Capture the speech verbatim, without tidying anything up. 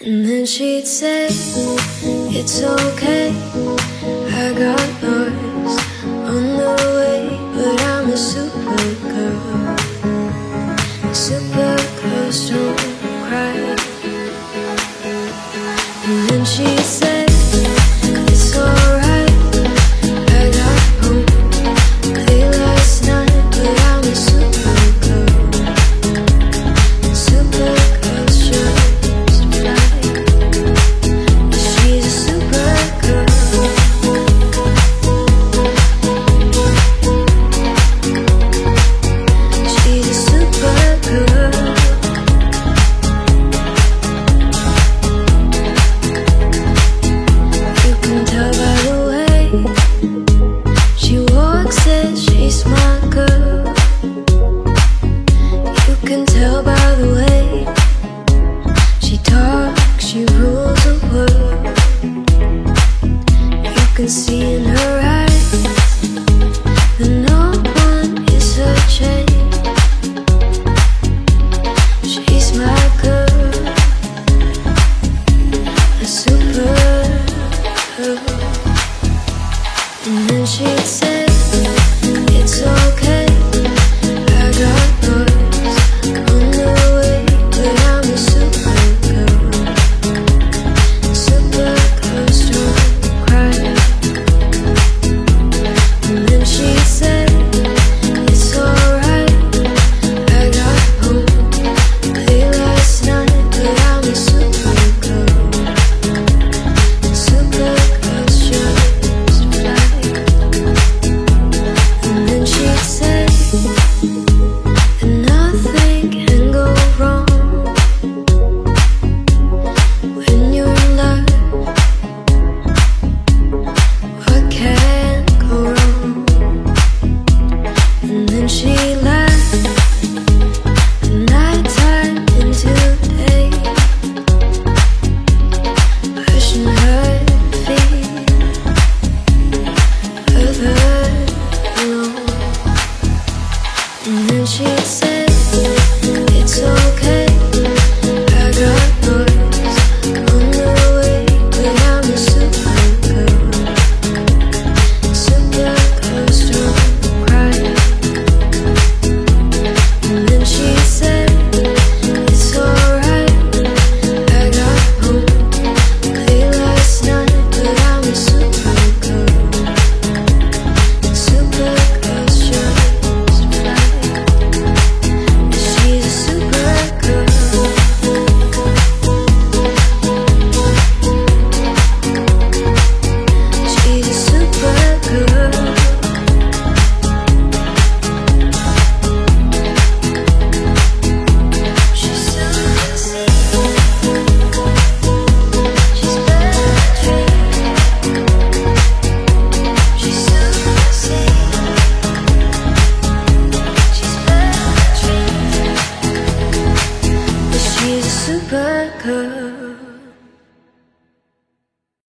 And then she'd say, it's okay, I got Mars on the way, but I'm a supergirl, a supergirl strong.